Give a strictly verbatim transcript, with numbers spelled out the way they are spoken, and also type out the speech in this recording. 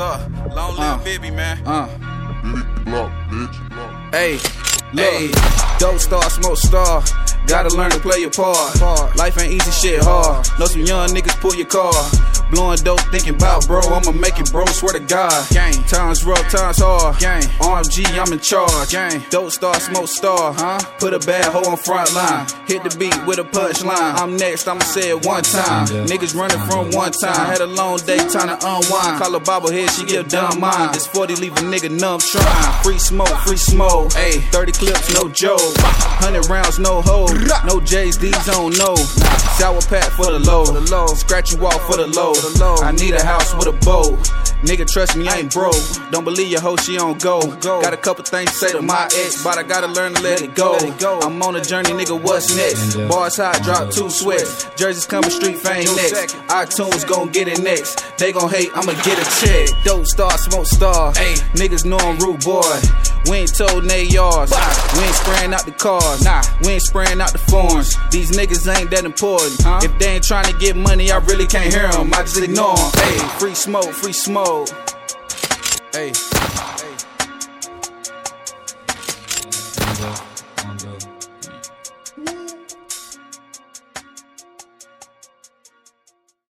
Look, long live uh, Bibby, man. Uh. Bibby block, bitch. Hey, hey, dope star, smoke star. Gotta learn to play your part. Life ain't easy, shit hard. Know some young niggas pull your car. Blowing dope, thinking about bro. I'ma make it, bro. Swear to God. Gang. Times rough, times hard. Gang. R M G, I'm in charge. Gang. Dope star, smoke star. Huh? Put a bad hoe on front line. Hit the beat with a punchline. I'm next, I'ma say it one time. Niggas running from one time. Had a long day, time to unwind. Call a bobblehead, she give dumb mind. This forty leave a nigga numb trying. Free smoke, free smoke. Ayy. thirty clips, no joke. one hundred rounds, no hoes. No J's, these don't know. Sour pack for the low. Scratch you off for the low. I need a house with a boat. Nigga, trust me, I ain't broke. Don't believe your hoe, she on go. Got a couple things to say to my ex, but I gotta learn to let it go. I'm on a journey, nigga, what's next? Bars high, drop two sweats. Jerseys coming, street fame next. iTunes gon' get it next. They gon' hate, I'ma get a check. Dope star, smoke star. Niggas know I'm rude boy. We ain't told they yards. We ain't spraying out the cars. Nah, we ain't spraying out the forms. These niggas ain't that important. Huh? If they ain't trying to get money, I really can't hear them. I just ignore them. Hey, free smoke, free smoke. Hey. Hey.